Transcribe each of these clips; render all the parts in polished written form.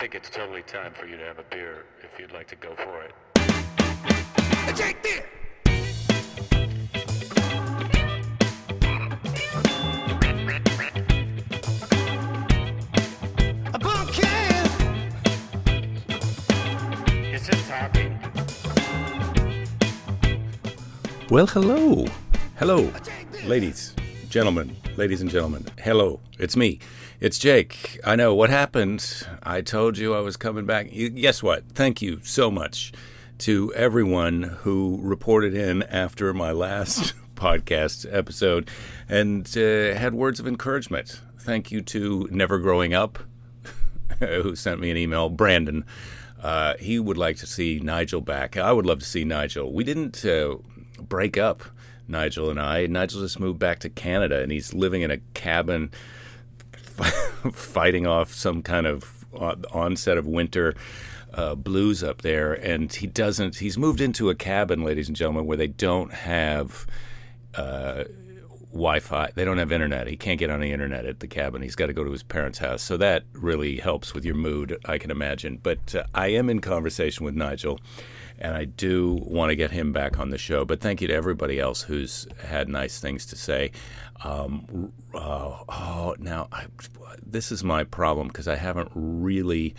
I think it's totally time for you to have a beer if you'd like to go for it. Jake beer! A pumpkin! It's just talking. Well, hello. Hello, ladies, gentlemen, ladies and gentlemen. Hello, it's me. It's Jake. I know what happened. I told you I was coming back. Guess what? Thank you so much to everyone who reported in after my last podcast episode and had words of encouragement. Thank you to Never Growing Up, who sent me an email. Brandon, he would like to see Nigel back. I would love to see Nigel. We didn't break up, Nigel and I. Nigel just moved back to Canada, and he's living in a cabin fighting off some kind of onset of winter blues up there, and he's moved into a cabin, ladies and gentlemen, where they don't have Wi-Fi. They don't have internet. He can't get on the internet at the cabin. He's got to go to his parents' house. So that really helps with your mood, I can imagine. But I am in conversation with Nigel, and I do want to get him back on the show. But thank you to everybody else who's had nice things to say. This is my problem, because I haven't really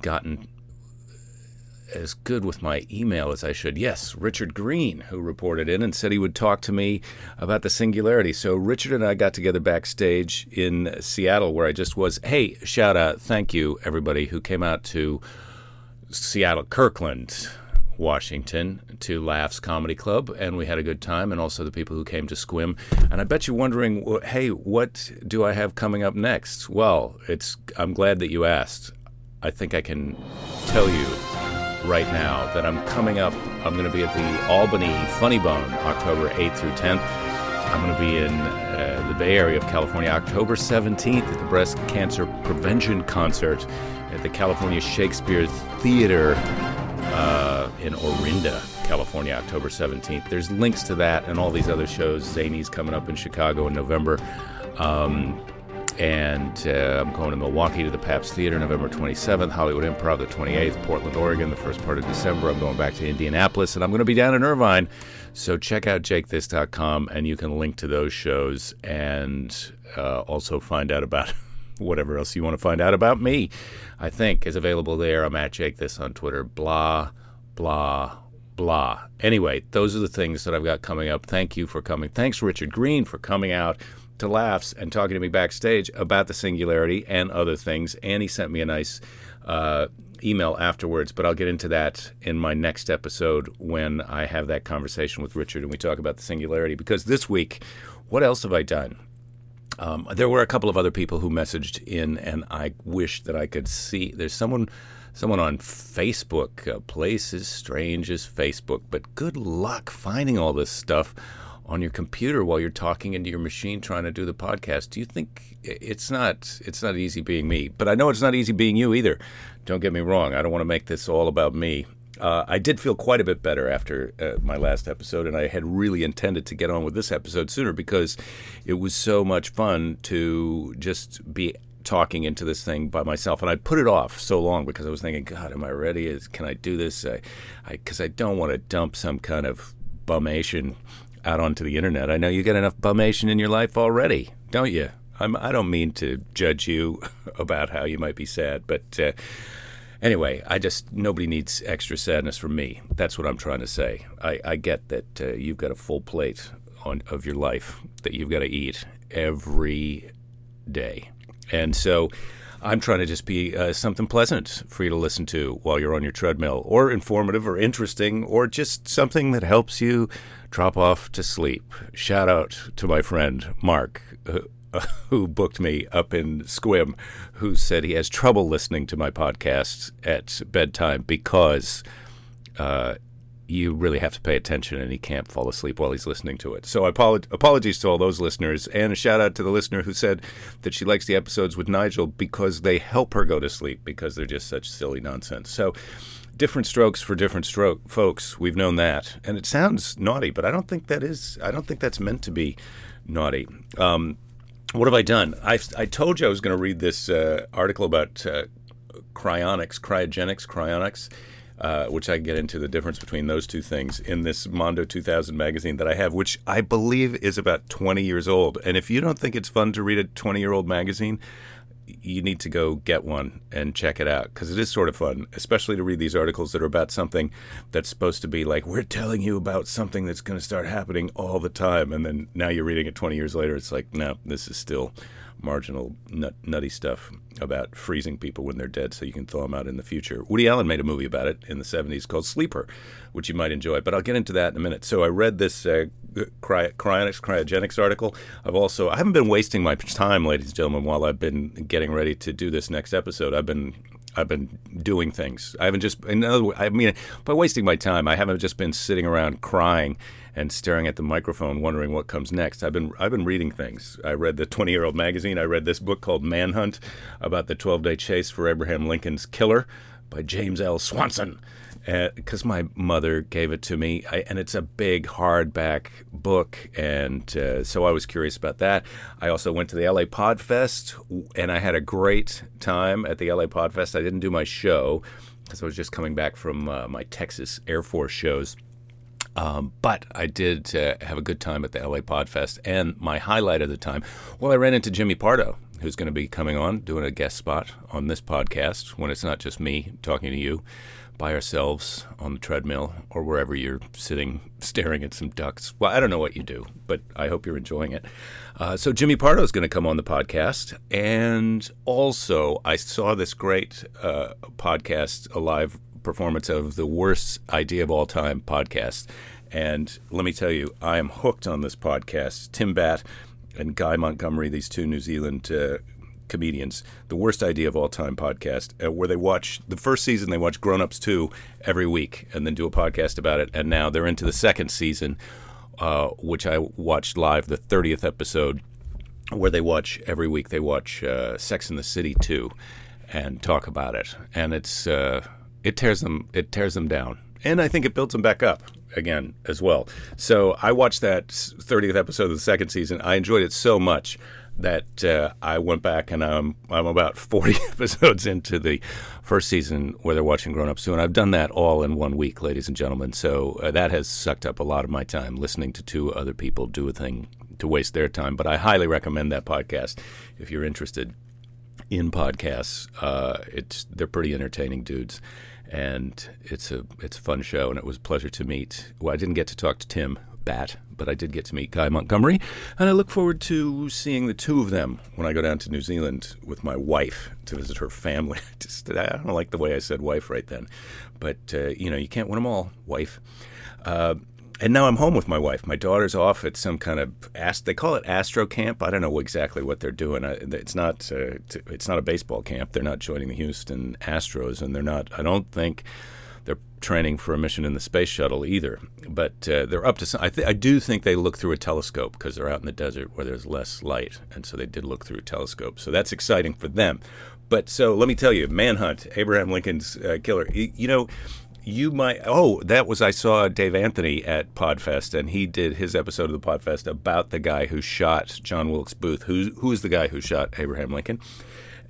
gotten as good with my email as I should. Yes, Richard Green, who reported in and said he would talk to me about the singularity. So Richard and I got together backstage in Seattle, where I just was. Hey, shout out, thank you, everybody who came out to Seattle, Kirkland, Washington, to Laughs Comedy Club, and we had a good time, and also the people who came to Squim. And I bet you're wondering, hey, what do I have coming up next? Well, I'm glad that you asked. I think I can tell you right now that I'm going to be at the Albany Funny Bone October 8th through 10th. I'm going to be in the Bay Area of California October 17th at the Breast Cancer Prevention Concert at the California Shakespeare Theater in Orinda, California, October 17th. There's links to that and all these other shows. Zany's coming up in Chicago in November. I'm going to Milwaukee to the Pabst Theater November 27th, Hollywood Improv the 28th, Portland, Oregon the first part of December. I'm going back to Indianapolis, and I'm going to be down in Irvine. So check out jakethis.com, and you can link to those shows and also find out about whatever else you want to find out about me, I think, is available there. I'm at Jake This on Twitter. Blah, blah, blah. Anyway, those are the things that I've got coming up. Thank you for coming. Thanks, Richard Green, for coming out to Laughs and talking to me backstage about the singularity and other things. And he sent me a nice email afterwards, but I'll get into that in my next episode when I have that conversation with Richard and we talk about the singularity. Because this week, what else have I done? There were a couple of other people who messaged in, and I wish that I could see. There's someone on Facebook, a place as strange as Facebook, but good luck finding all this stuff on your computer while you're talking into your machine trying to do the podcast. Do you think it's not easy being me? But I know it's not easy being you either. Don't get me wrong. I don't want to make this all about me. I did feel quite a bit better after my last episode, and I had really intended to get on with this episode sooner because it was so much fun to just be talking into this thing by myself. And I put it off so long because I was thinking, God, am I ready? Can I do this? Because I don't want to dump some kind of bumation out onto the internet. I know you got enough bumation in your life already, don't you? I don't mean to judge you about how you might be sad, but anyway, nobody needs extra sadness from me. That's what I'm trying to say. I get that you've got a full plate of your life that you've got to eat every day. And so I'm trying to just be something pleasant for you to listen to while you're on your treadmill, or informative or interesting, or just something that helps you drop off to sleep. Shout out to my friend Mark, who booked me up in Squim, who said he has trouble listening to my podcasts at bedtime because you really have to pay attention and he can't fall asleep while he's listening to it. So apologies to all those listeners, and a shout out to the listener who said that she likes the episodes with Nigel because they help her go to sleep because they're just such silly nonsense. So different strokes for different folks. We've known that. And it sounds naughty, but I don't think that's meant to be naughty. What have I done? I told you I was going to read this article about cryonics, which I get into the difference between those two things in this Mondo 2000 magazine that I have, which I believe is about 20 years old. And if you don't think it's fun to read a 20-year-old magazine, you need to go get one and check it out, because it is sort of fun, especially to read these articles that are about something that's supposed to be like, we're telling you about something that's going to start happening all the time. And then now you're reading it 20 years later. It's like, no, this is still marginal, nutty stuff about freezing people when they're dead so you can thaw them out in the future. Woody Allen made a movie about it in the 70s called Sleeper, which you might enjoy, but I'll get into that in a minute. So I read this cryogenics article. I haven't been wasting my time, ladies and gentlemen, while I've been getting ready to do this next episode. I've been doing things. I haven't just, in other words, I mean, by wasting my time, I haven't just been sitting around crying and staring at the microphone wondering what comes next. I've been reading things. I read the 20-year-old magazine. I read this book called Manhunt about the 12-day chase for Abraham Lincoln's killer by James L. Swanson, because my mother gave it to me, and it's a big hardback book, and so I was curious about that. I also went to the L.A. Podfest, and I had a great time at the L.A. Podfest. I didn't do my show because I was just coming back from my Texas Air Force shows, but I did have a good time at the L.A. Podfest, and my highlight of the time, well, I ran into Jimmy Pardo, who's going to be coming on, doing a guest spot on this podcast when it's not just me talking to you by ourselves on the treadmill or wherever you're sitting staring at some ducks. Well, I don't know what you do, but I hope you're enjoying it. So Jimmy Pardo is going to come on the podcast. And also I saw this great podcast, a live performance of The Worst Idea of All Time podcast. And let me tell you, I am hooked on this podcast. Tim Batt and Guy Montgomery, these two New Zealand comedians, The Worst Idea of All Time podcast, where they watch, the first season they watch Grown Ups 2 every week and then do a podcast about it. And now they're into the second season, which I watched live, the 30th episode, where they watch every week. They watch Sex and the City 2 and talk about it. And it's it tears them down. And I think it builds them back up again as well. So I watched that 30th episode of the second season. I enjoyed it so much that I went back, and I'm about 40 episodes into the first season where they're watching Grown Ups 2, and I've done that all in 1 week, ladies and gentlemen. So that has sucked up a lot of my time, listening to two other people do a thing to waste their time. But I highly recommend that podcast if you're interested in podcasts. They're pretty entertaining dudes. And it's a fun show, and it was a pleasure to meet. Well, I didn't get to talk to Tim Batt, but I did get to meet Guy Montgomery, and I look forward to seeing the two of them when I go down to New Zealand with my wife to visit her family. I don't like the way I said wife right then, but you can't win them all, wife. And now I'm home with my wife. My daughter's off at some kind of they call it Astro Camp. I don't know exactly what they're doing. It's not a baseball camp. They're not joining the Houston Astros, and they're not. I don't think they're training for a mission in the space shuttle either. But they're up to some. I do think they look through a telescope because they're out in the desert where there's less light, and so they did look through a telescope. So that's exciting for them. But so let me tell you, Manhunt, Abraham Lincoln's killer. I saw Dave Anthony at Podfest, and he did his episode of the Podfest about the guy who shot John Wilkes Booth, who is the guy who shot Abraham Lincoln.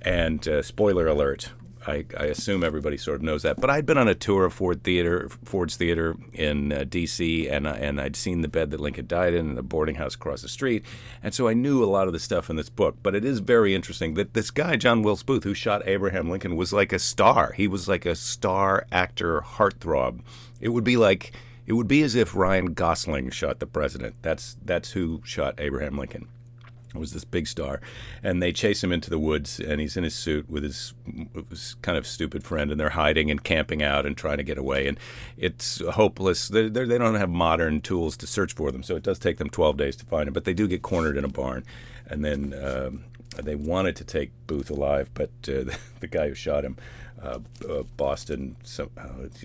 And spoiler alert, I assume everybody sort of knows that. But I'd been on a tour of Ford's Theater in D.C., and I'd seen the bed that Lincoln died in and the boarding house across the street. And so I knew a lot of the stuff in this book. But it is very interesting that this guy, John Wilkes Booth, who shot Abraham Lincoln, was like a star. He was like a star actor heartthrob. It would be as if Ryan Gosling shot the president. That's who shot Abraham Lincoln. Was this big star, and they chase him into the woods, and he's in his suit with his kind of stupid friend, and they're hiding and camping out and trying to get away, and it's hopeless. They don't have modern tools to search for them, so it does take them 12 days to find him, but they do get cornered in a barn, and then they wanted to take Booth alive, but the guy who shot him, Boston,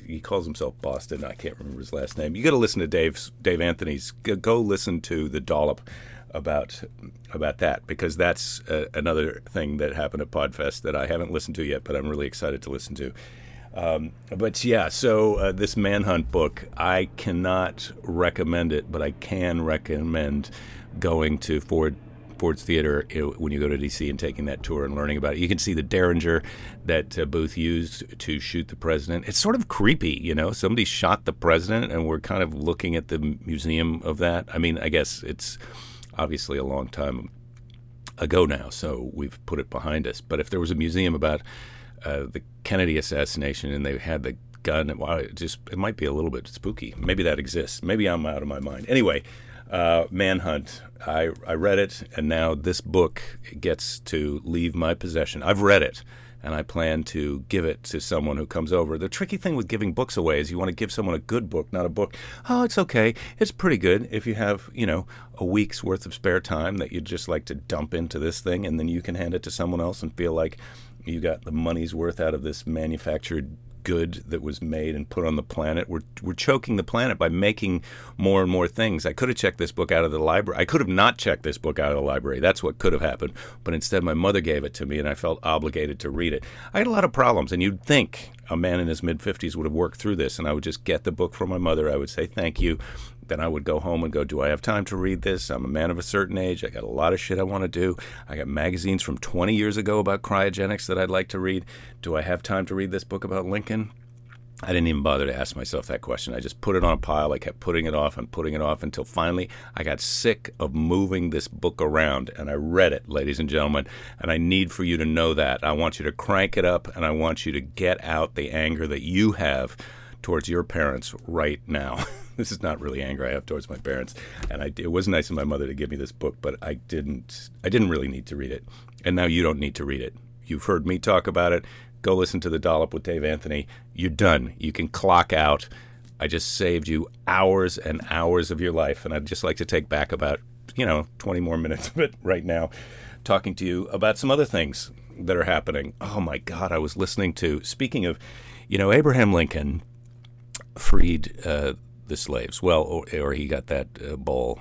he calls himself Boston. I can't remember his last name. You got to listen to Dave Anthony's. Go listen to The Dollop about that, because that's another thing that happened at Podfest that I haven't listened to yet, but I'm really excited to listen to. So this Manhunt book, I cannot recommend it, but I can recommend going to Ford Ford's Theater when you go to D.C. and taking that tour and learning about it. You can see the Derringer that Booth used to shoot the president. It's sort of creepy, you know. Somebody shot the president, and we're kind of looking at the museum of that. I mean, I guess it's obviously a long time ago now, so we've put it behind us. But if there was a museum about the Kennedy assassination and they had the gun, well, it might be a little bit spooky. Maybe that exists. Maybe I'm out of my mind. Anyway, Manhunt. I read it, and now this book gets to leave my possession. I've read it, and I plan to give it to someone who comes over. The tricky thing with giving books away is you want to give someone a good book, not a book. Oh, it's okay. It's pretty good if you have, you know, a week's worth of spare time that you'd just like to dump into this thing, and then you can hand it to someone else and feel like you got the money's worth out of this manufactured good that was made and put on the planet. We're choking the planet by making more and more things. I could have checked this book out of the library. I could have not checked this book out of the library. That's what could have happened. But instead, my mother gave it to me, and I felt obligated to read it. I had a lot of problems, and you'd think a man in his mid-50s would have worked through this, and I would just get the book from my mother. I would say, thank you. Then I would go home and go, do I have time to read this? I'm a man of a certain age. I got a lot of shit I want to do. I got magazines from 20 years ago about cryogenics that I'd like to read. Do I have time to read this book about Lincoln? I didn't even bother to ask myself that question. I just put it on a pile. I kept putting it off until finally I got sick of moving this book around, and I read it, ladies and gentlemen, and I need for you to know that. I want you to crank it up, and I want you to get out the anger that you have towards your parents right now. This is not really anger I have towards my parents, and it was nice of my mother to give me this book, but I didn't really need to read it, and now you don't need to read it. You've heard me talk about it. Go listen to The Dollop with Dave Anthony. You're done. You can clock out. I just saved you hours and hours of your life, and I'd just like to take back about, 20 more minutes of it right now, talking to you about some other things that are happening. Oh, my God, I was listening to, speaking of, Abraham Lincoln freed the slaves. Well, or he got that ball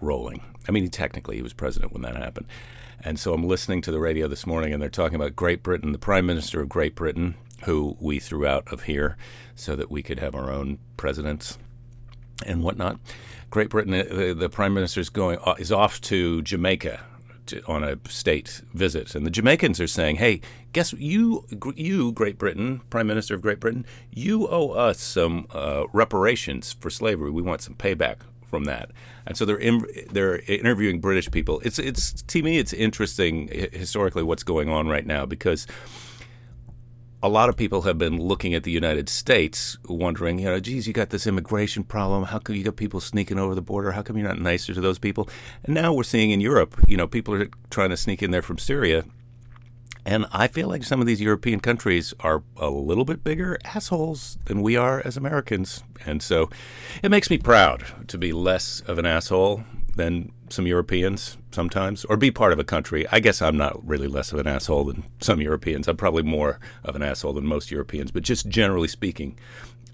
rolling. I mean, he was president when that happened. And so I'm listening to the radio this morning, and they're talking about Great Britain, the Prime Minister of Great Britain, who we threw out of here so that we could have our own presidents and whatnot. Great Britain, the Prime Minister is off to Jamaica on a state visit. And the Jamaicans are saying, hey, guess you, Great Britain, Prime Minister of Great Britain, you owe us some reparations for slavery. We want some payback from that. And so they're interviewing British people. It's to me, it's interesting historically what's going on right now, because a lot of people have been looking at the United States wondering, geez, you got this immigration problem. How come you got people sneaking over the border? How come you're not nicer to those people? And now we're seeing in Europe, people are trying to sneak in there from Syria. And I feel like some of these European countries are a little bit bigger assholes than we are as Americans. And so it makes me proud to be less of an asshole than some Europeans sometimes, or be part of a country. I guess I'm not really less of an asshole than some Europeans. I'm probably more of an asshole than most Europeans. But just generally speaking,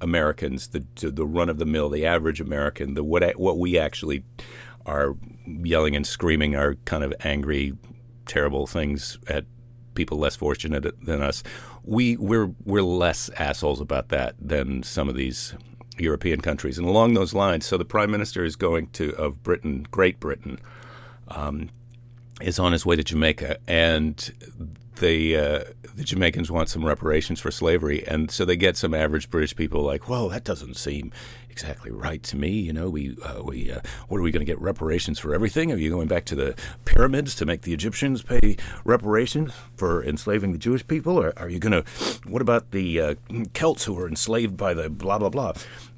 Americans, the run-of-the-mill, the average American, what we actually are yelling and screaming are kind of angry, terrible things at people less fortunate than us. We're less assholes about that than some of these European countries. And along those lines, so the Prime Minister is of Britain, Great Britain, is on his way to Jamaica, and the Jamaicans want some reparations for slavery, and so they get some average British people like, well, that doesn't seem exactly right to me. We what are we going to get reparations for everything? Are you going back to the pyramids to make the Egyptians pay reparations for enslaving the Jewish people? Or are you going to, what about the Celts who were enslaved by the blah, blah, blah?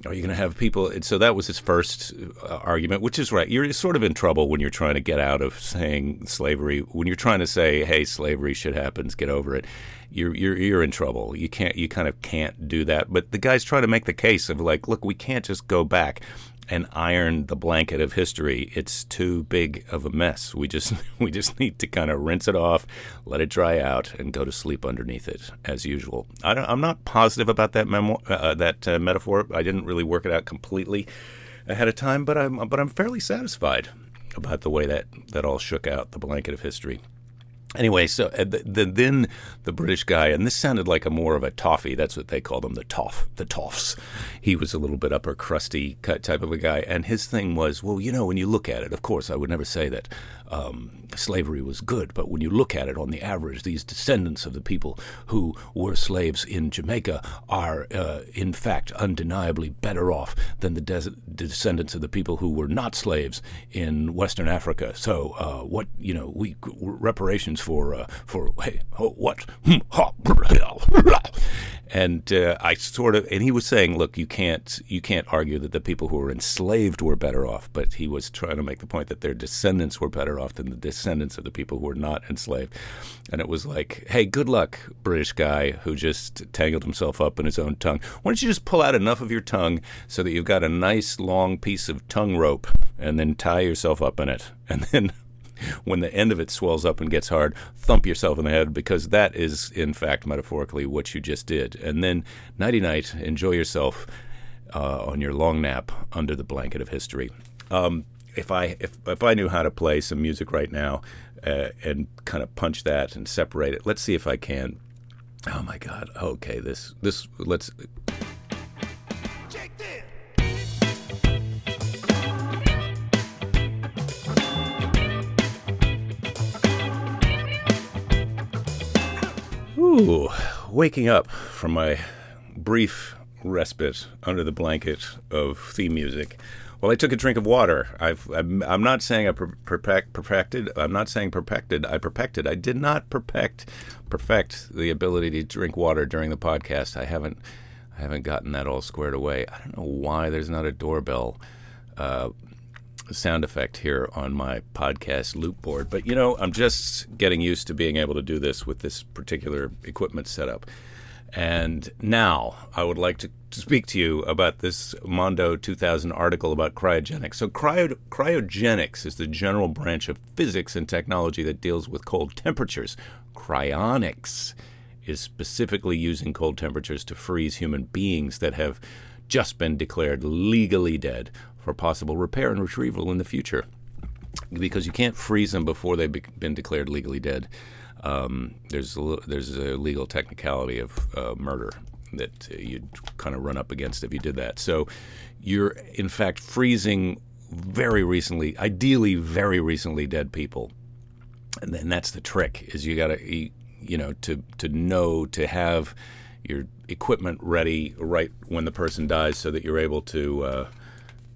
Are you going to have people? And so that was his first argument, which is right. You're sort of in trouble when you're trying to get out of saying slavery. When you're trying to say, hey, slavery, shit happens, get over it, you're in trouble. You kind of can't do that. But the guy's trying to make the case of like, look, we can't just go back and iron the blanket of history. It's too big of a mess. We just need to kind of rinse it off, let it dry out, and go to sleep underneath it as usual. I'm not positive about that metaphor. I didn't really work it out completely ahead of time, but I'm fairly satisfied about the way that all shook out, the blanket of history. Anyway, so then the British guy, and this sounded like a more of a toffee. That's what they called him, the toffs. He was a little bit upper crusty type of a guy. And his thing was, well, you know, when you look at it, of course, I would never say that slavery was good. But when you look at it, on the average, these descendants of the people who were slaves in Jamaica are, in fact, undeniably better off than the descendants of the people who were not slaves in Western Africa. So what, you know, we reparations for hey, oh, what? And I sort of, and he was saying, look, you can't argue that the people who were enslaved were better off, but he was trying to make the point that their descendants were better off than the descendants of the people who were not enslaved. And it was like, hey, good luck, British guy who just tangled himself up in his own tongue. Why don't you just pull out enough of your tongue so that you've got a nice long piece of tongue rope and then tie yourself up in it, and then when the end of it swells up and gets hard, thump yourself in the head, because that is, in fact, metaphorically what you just did. And then, nighty-night, enjoy yourself on your long nap under the blanket of history. If I knew how to play some music right now and kind of punch that and separate it, let's see if I can. Oh, my God. Okay, this let's... Ooh, waking up from my brief respite under the blanket of theme music. Well, I took a drink of water. I'm not saying I perfected. I'm not saying perfected. I perfected. I did not perfect the ability to drink water during the podcast. I haven't gotten that all squared away. I don't know why there's not a doorbell sound effect here on my podcast loop board, but you know, I'm just getting used to being able to do this with this particular equipment setup. And now I would like to speak to you about this Mondo 2000 article about cryogenics. So cryogenics is the general branch of physics and technology that deals with cold temperatures. Cryonics is specifically using cold temperatures to freeze human beings that have just been declared legally dead for possible repair and retrieval in the future, because you can't freeze them before they've been declared legally dead. There's a legal technicality of murder that you'd kind of run up against if you did that. So you're, in fact, freezing very recently, ideally very recently dead people. And then that's the trick, is you got to, you know, to have your equipment ready right when the person dies so that you're able to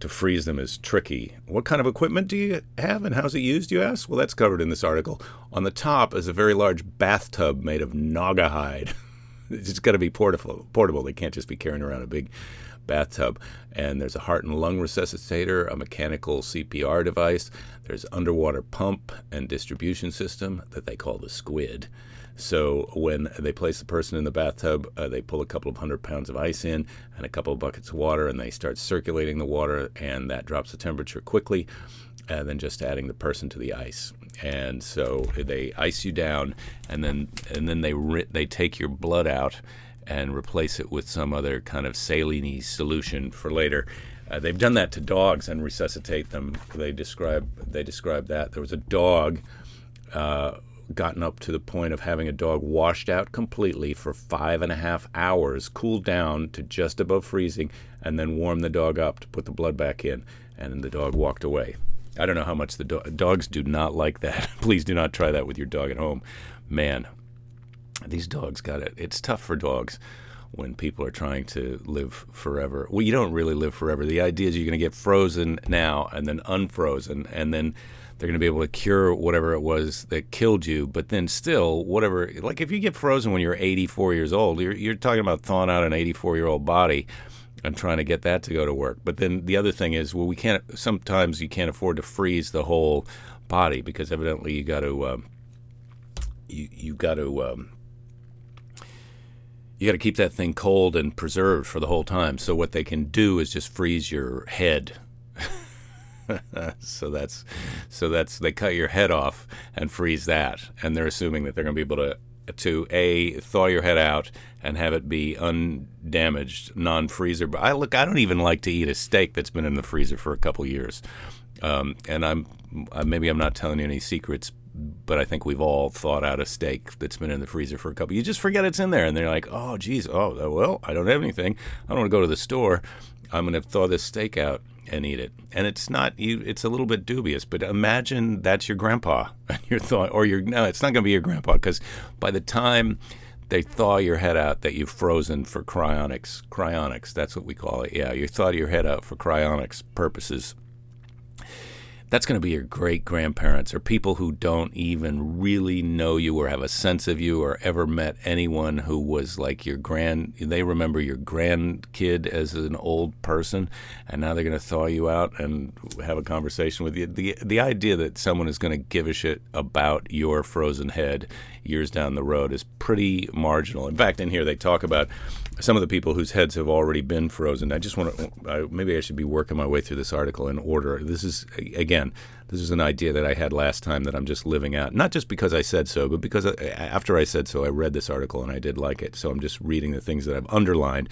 freeze them is tricky. What kind of equipment do you have and how's it used, you ask? Well, that's covered in this article. On the top is a very large bathtub made of Naugahyde. It's got to be portable. They can't just be carrying around a big bathtub. And there's a heart and lung resuscitator, a mechanical CPR device. There's underwater pump and distribution system that they call the squid. So when they place the person in the bathtub, they pull a couple of 100 pounds of ice in and a couple of buckets of water, and they start circulating the water, and that drops the temperature quickly, and then just adding the person to the ice. And so they ice you down, and then they take your blood out and replace it with some other kind of saline-y solution for later. They've done that to dogs and resuscitate them. They describe that. There was a dog gotten up to the point of having a dog washed out completely for 5.5 hours, cooled down to just above freezing, and then warmed the dog up to put the blood back in, and the dog walked away. I don't know how much the dogs do not like that. Please do not try that with your dog at home. Man, these dogs got it. It's tough for dogs when people are trying to live forever. Well, you don't really live forever. The idea is you're going to get frozen now and then unfrozen, and then they're going to be able to cure whatever it was that killed you. But then still, whatever, like if you get frozen when you're 84 years old, you're talking about thawing out an 84-year-old body and trying to get that to go to work. But then the other thing is, well, sometimes you can't afford to freeze the whole body, because evidently you got to keep that thing cold and preserved for the whole time. So what they can do is just freeze your head. So they cut your head off and freeze that, and they're assuming that they're going to be able to thaw your head out and have it be undamaged, non-freezer. But I don't even like to eat a steak that's been in the freezer for a couple years, and I'm not telling you any secrets, but I think we've all thawed out a steak that's been in the freezer for a couple. You just forget it's in there, and they're like, oh, geez, oh, well, I don't have anything. I don't want to go to the store. I'm going to thaw this steak out and eat it. And it's not, it's a little bit dubious, but imagine that's your grandpa. Your thought, or your, no, it's not going to be your grandpa, because by the time they thaw your head out that you've frozen for cryonics, that's what we call it. Yeah, you thaw your head out for cryonics purposes. That's going to be your great-grandparents or people who don't even really know you or have a sense of you or ever met anyone who was like your grand. They remember your grandkid as an old person, and now they're going to thaw you out and have a conversation with you. The idea that someone is going to give a shit about your frozen head years down the road is pretty marginal. In fact, in here they talk about some of the people whose heads have already been frozen. I just want to, maybe I should be working my way through this article in order. This is, again, this is an idea that I had last time that I'm just living out. Not just because I said so, but because after I said so, I read this article and I did like it. So I'm just reading the things that I've underlined.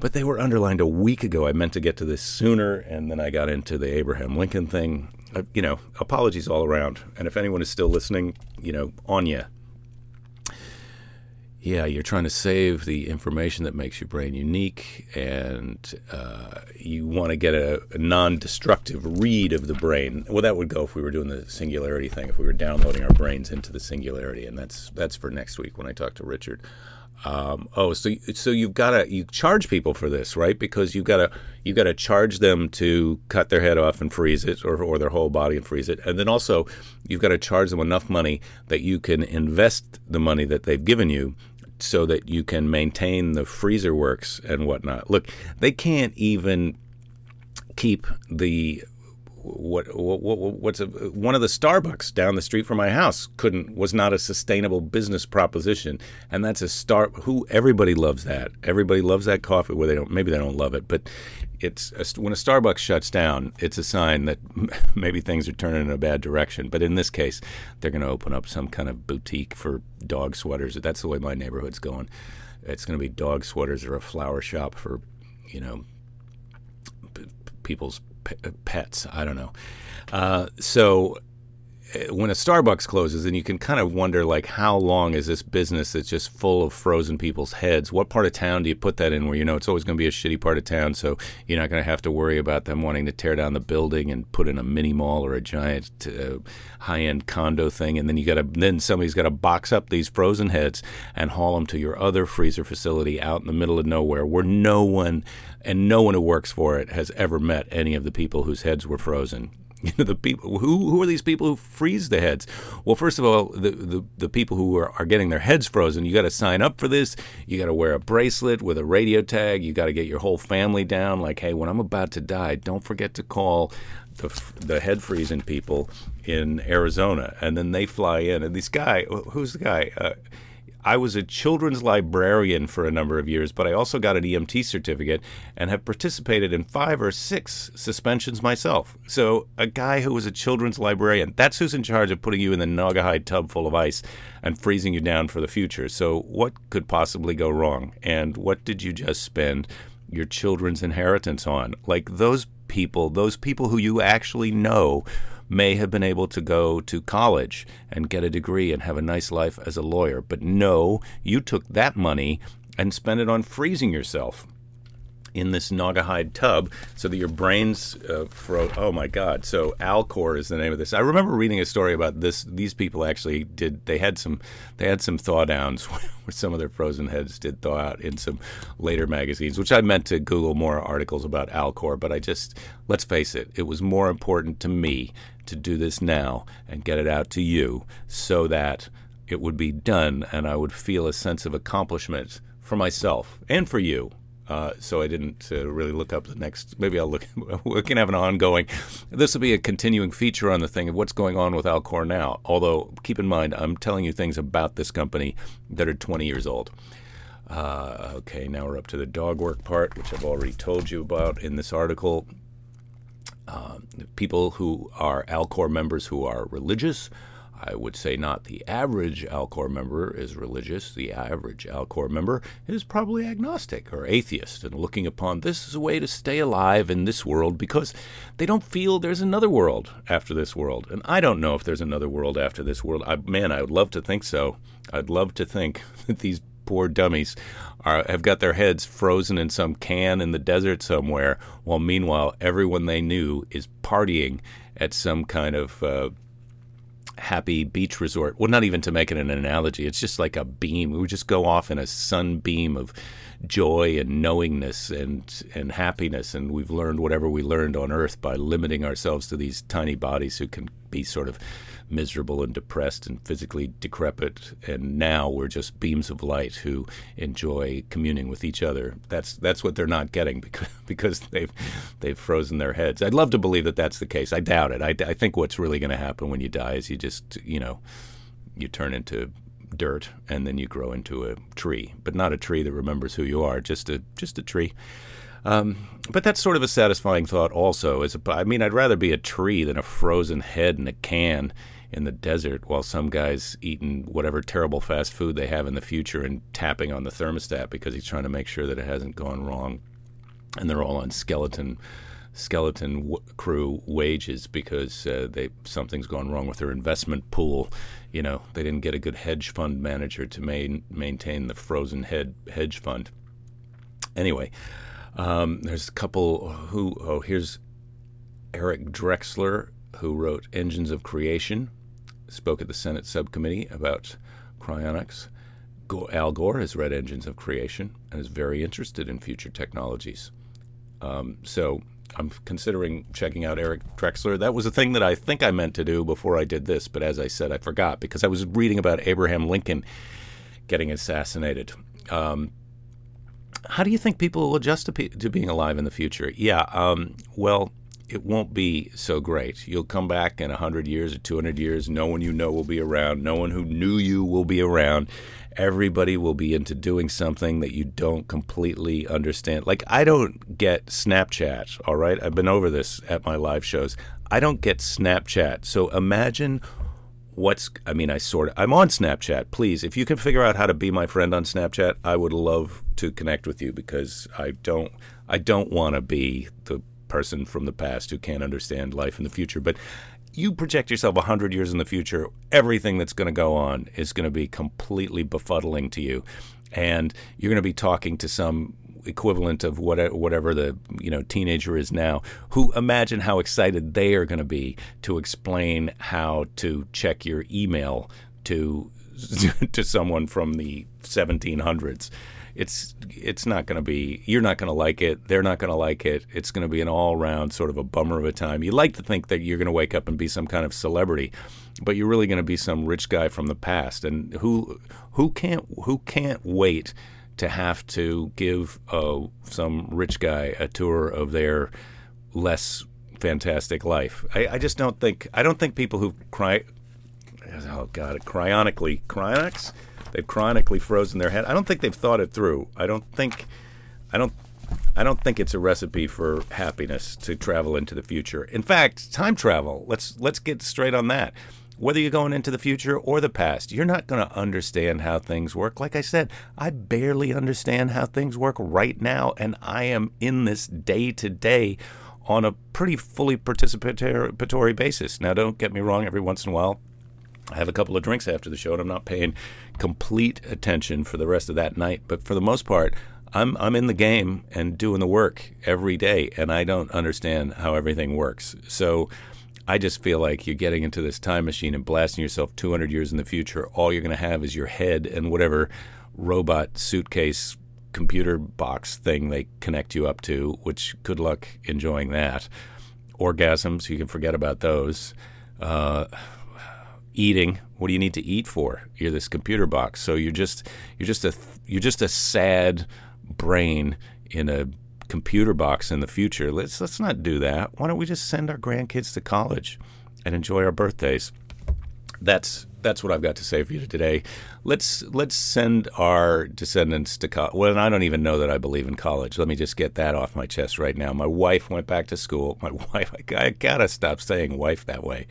But they were underlined a week ago. I meant to get to this sooner, and then I got into the Abraham Lincoln thing. You know, apologies all around. And if anyone is still listening, you know, on ya. Yeah, you're trying to save the information that makes your brain unique, and you want to get a non-destructive read of the brain. Well, that would go if we were doing the singularity thing, if we were downloading our brains into the singularity, and that's for next week when I talk to Richard. So you've got to, you charge people for this, right? Because you've got to charge them to cut their head off and freeze it, or their whole body and freeze it. And then also you've got to charge them enough money that you can invest the money that they've given you so that you can maintain the freezer works and whatnot. Look, they can't even keep the, one of the Starbucks down the street from my house was not a sustainable business proposition, and that's everybody loves that. Everybody loves that coffee. Well, maybe they don't love it, but when a Starbucks shuts down, it's a sign that maybe things are turning in a bad direction. But in this case, they're going to open up some kind of boutique for dog sweaters. That's the way my neighborhood's going. It's going to be dog sweaters or a flower shop for, you know, people's pets. I don't know. So when a Starbucks closes, and you can kind of wonder, like, how long is this business that's just full of frozen people's heads? What part of town do you put that in where, you know, it's always going to be a shitty part of town, so you're not going to have to worry about them wanting to tear down the building and put in a mini mall or a giant high-end condo thing, and then somebody's got to box up these frozen heads and haul them to your other freezer facility out in the middle of nowhere where no one who works for it has ever met any of the people whose heads were frozen. You know, the people who are these people who freeze the heads? Well, first of all, the people who are getting their heads frozen, you got to sign up for this. You got to wear a bracelet with a radio tag. You got to get your whole family down. Like, hey, when I'm about to die, don't forget to call the head freezing people in Arizona, and then they fly in. And this guy, who's the guy? I was a children's librarian for a number of years, but I also got an EMT certificate and have participated in 5 or 6 suspensions myself. So a guy who was a children's librarian, that's who's in charge of putting you in the Naugahyde tub full of ice and freezing you down for the future. So what could possibly go wrong? And what did you just spend your children's inheritance on? Like, those people who you actually know may have been able to go to college and get a degree and have a nice life as a lawyer. But no, you took that money and spent it on freezing yourself in this Naugahyde tub so that your brains froze. Oh, my God. So Alcor is the name of this. I remember reading a story about this. These people actually had some thaw downs where some of their frozen heads did thaw out in some later magazines, which I meant to Google more articles about Alcor, but let's face it, it was more important to me to do this now and get it out to you so that it would be done and I would feel a sense of accomplishment for myself and for you. So I didn't really look up the next. Maybe I'll look. We can have an ongoing. This will be a continuing feature on the thing of what's going on with Alcor now. Although, keep in mind, I'm telling you things about this company that are 20 years old. Okay, now we're up to the dog work part, which I've already told you about in this article. People who are Alcor members who are religious I would say not the average Alcor member is religious. The average Alcor member is probably agnostic or atheist and looking upon this as a way to stay alive in this world because they don't feel there's another world after this world. And I don't know if there's another world after this world. I would love to think so. I'd love to think that these poor dummies have got their heads frozen in some can in the desert somewhere, while meanwhile everyone they knew is partying at some kind of happy beach resort. Well, not even to make it an analogy. It's just like a beam. We would just go off in a sunbeam of joy and knowingness and happiness. And we've learned whatever we learned on Earth by limiting ourselves to these tiny bodies who can be sort of miserable and depressed and physically decrepit. And now we're just beams of light who enjoy communing with each other. That's what they're not getting because they've frozen their heads. I'd love to believe that that's the case. I doubt it. I think what's really going to happen when you die is you turn into dirt and then you grow into a tree, but not a tree that remembers who you are, just a tree. But that's sort of a satisfying thought also. I'd rather be a tree than a frozen head in a can in the desert while some guy's eating whatever terrible fast food they have in the future and tapping on the thermostat because he's trying to make sure that it hasn't gone wrong. And they're all on skeleton crew wages because something's gone wrong with their investment pool. You know, they didn't get a good hedge fund manager to maintain the frozen head hedge fund. Anyway, there's a couple here's Eric Drexler, who wrote Engines of Creation, spoke at the Senate subcommittee about cryonics. Al Gore has read Engines of Creation and is very interested in future technologies. So I'm considering checking out Eric Drexler. That was a thing that I think I meant to do before I did this, but as I said, I forgot because I was reading about Abraham Lincoln getting assassinated. How do you think people will adjust to being alive in the future? Yeah, well, it won't be so great. You'll come back in 100 years or 200 years. No one you know will be around. No one who knew you will be around. Everybody will be into doing something that you don't completely understand. Like, I don't get Snapchat, all right? I've been over this at my live shows. I don't get Snapchat. So imagine I'm on Snapchat. Please, if you can figure out how to be my friend on Snapchat, I would love to connect with you because I don't want to be the person from the past who can't understand life in the future. But you project yourself 100 years in the future, everything that's going to go on is going to be completely befuddling to you. And you're going to be talking to some equivalent of whatever the teenager is now, who imagine how excited they are going to be to explain how to check your email to someone from the 1700s. It's not going to be, you're not going to like it, they're not going to like it. It's going to be an all-round sort of a bummer of a time. You like to think that you're going to wake up and be some kind of celebrity, but you're really going to be some rich guy from the past, and who can't wait to have to give some rich guy a tour of their less fantastic life. I just don't think people who they've chronically frozen their head. I don't think they've thought it through. I don't think it's a recipe for happiness to travel into the future. In fact, time travel. Let's get straight on that. Whether you're going into the future or the past, you're not going to understand how things work. Like I said, I barely understand how things work right now, and I am in this day-to-day on a pretty fully participatory basis. Now, don't get me wrong, every once in a while, I have a couple of drinks after the show, and I'm not paying complete attention for the rest of that night. But for the most part, I'm in the game and doing the work every day, and I don't understand how everything works. So I just feel like you're getting into this time machine and blasting yourself 200 years in the future. All you're going to have is your head and whatever robot suitcase computer box thing they connect you up to, which good luck enjoying that. Orgasms, you can forget about those. Eating, what do you need to eat for? You're this computer box. So you're just a sad brain in a computer box in the future. Let's not do that. Why don't we just send our grandkids to college and enjoy our birthdays? That's that's what I've got to say for you today. Let's send our descendants to college. Well, and I don't even know that I believe in college. Let me just get that off my chest right now. My wife went back to school. My wife, I got to stop saying wife that way.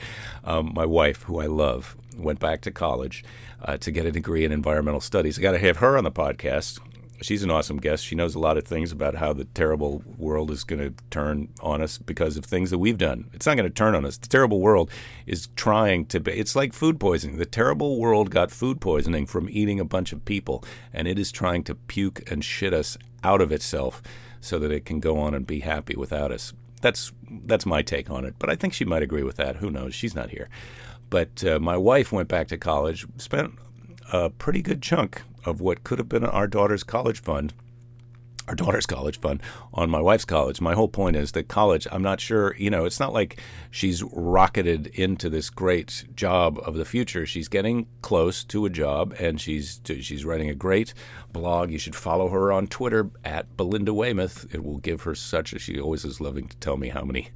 My wife, who I love, went back to college to get a degree in environmental studies. I got to have her on the podcast. She's an awesome guest. She knows a lot of things about how the terrible world is going to turn on us because of things that we've done. It's not going to turn on us. The terrible world is trying to be. It's like food poisoning. The terrible world got food poisoning from eating a bunch of people, and it is trying to puke and shit us out of itself so that it can go on and be happy without us. That's my take on it. But I think she might agree with that. Who knows? She's not here. But my wife went back to college, spent a pretty good chunk of what could have been our daughter's college fund on my wife's college. My whole point is that college, I'm not sure, you know, it's not like she's rocketed into this great job of the future. She's getting close to a job, and she's writing a great blog. You should follow her on Twitter at Belinda Weymouth. It will give her she always is loving to tell me how many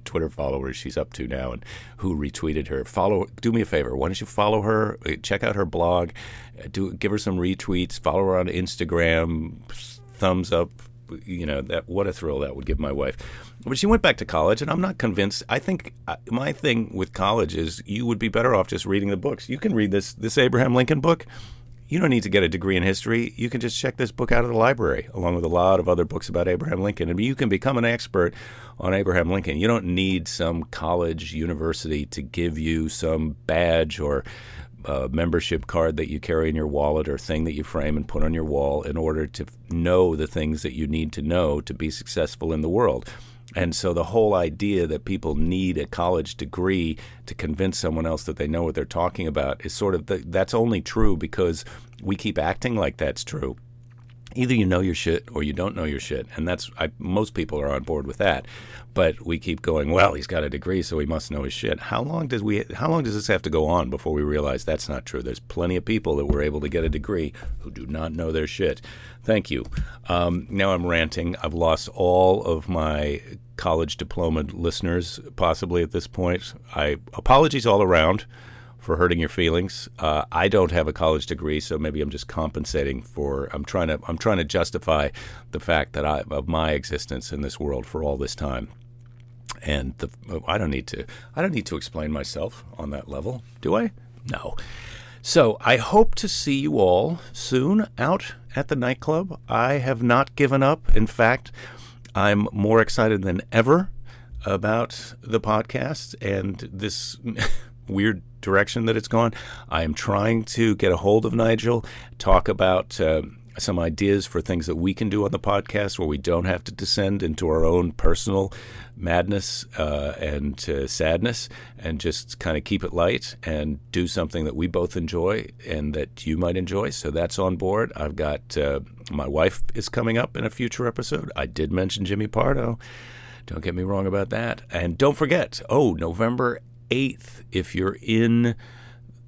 Twitter followers she's up to now and who retweeted her. Do me a favor. Why don't you follow her? Check out her blog. Give her some retweets. Follow her on Instagram. Thumbs up, you know, that what a thrill that would give my wife. But she went back to college, and I'm not convinced. I think my thing with college is you would be better off just reading the books. You can read this Abraham Lincoln book. You don't need to get a degree in history. You can just check this book out of the library, along with a lot of other books about Abraham Lincoln. And you can become an expert on Abraham Lincoln. You don't need some college university to give you some badge or membership card that you carry in your wallet or thing that you frame and put on your wall in order to know the things that you need to know to be successful in the world. And so the whole idea that people need a college degree to convince someone else that they know what they're talking about is sort of that's only true because we keep acting like that's true. Either you know your shit or you don't know your shit, and most people are on board with that. But we keep going, well, he's got a degree, so he must know his shit. How long does this have to go on before we realize that's not true? There's plenty of people that were able to get a degree who do not know their shit. Thank you. Now I'm ranting. I've lost all of my college diploma listeners, possibly at this point. Apologies all around for hurting your feelings. I don't have a college degree, so maybe I'm just compensating for. I'm trying to justify the fact that of my existence in this world for all this time. And I don't need to explain myself on that level, do I? No. So I hope to see you all soon out at the nightclub. I have not given up. In fact, I'm more excited than ever about the podcast and this weird direction that it's gone. I am trying to get a hold of Nigel, talk about some ideas for things that we can do on the podcast where we don't have to descend into our own personal madness and sadness, and just kind of keep it light and do something that we both enjoy and that you might enjoy. So that's on board. I've got my wife is coming up in a future episode. I did mention Jimmy Pardo. Don't get me wrong about that. And don't forget, November 8th, if you're in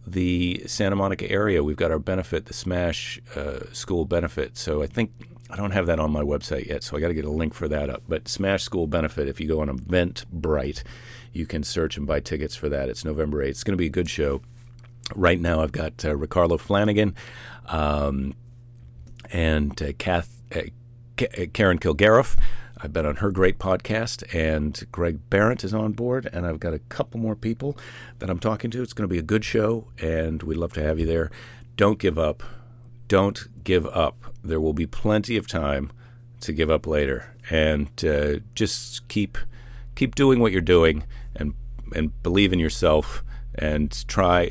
the Santa Monica area, we've got our benefit, the Smash School Benefit. So I think I don't have that on my website yet, so I got to get a link for that up. But Smash School Benefit, if you go on Eventbrite, you can search and buy tickets for that. It's November 8th. It's going to be a good show. Right now, I've got Ricardo Flanagan and Karen Kilgariff. I've been on her great podcast, and Greg Barrett is on board, and I've got a couple more people that I'm talking to. It's going to be a good show, and we'd love to have you there. Don't give up. Don't give up. There will be plenty of time to give up later, and just keep doing what you're doing, and believe in yourself. And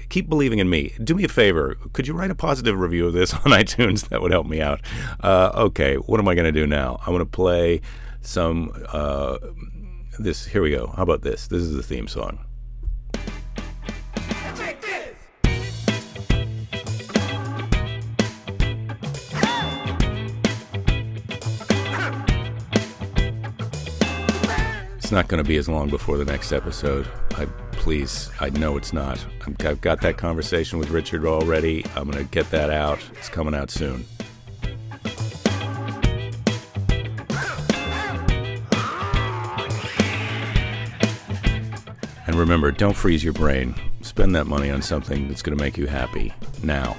keep believing in me. Do me a favor. Could you write a positive review of this on iTunes? That would help me out. Okay, what am I going to do now? I'm going to play some, this, here we go. How about this? This is the theme song. It's not going to be as long before the next episode. Please, I know it's not. I've got that conversation with Richard already. I'm going to get that out. It's coming out soon. And remember, don't freeze your brain. spend that money on something that's going to make you happy now.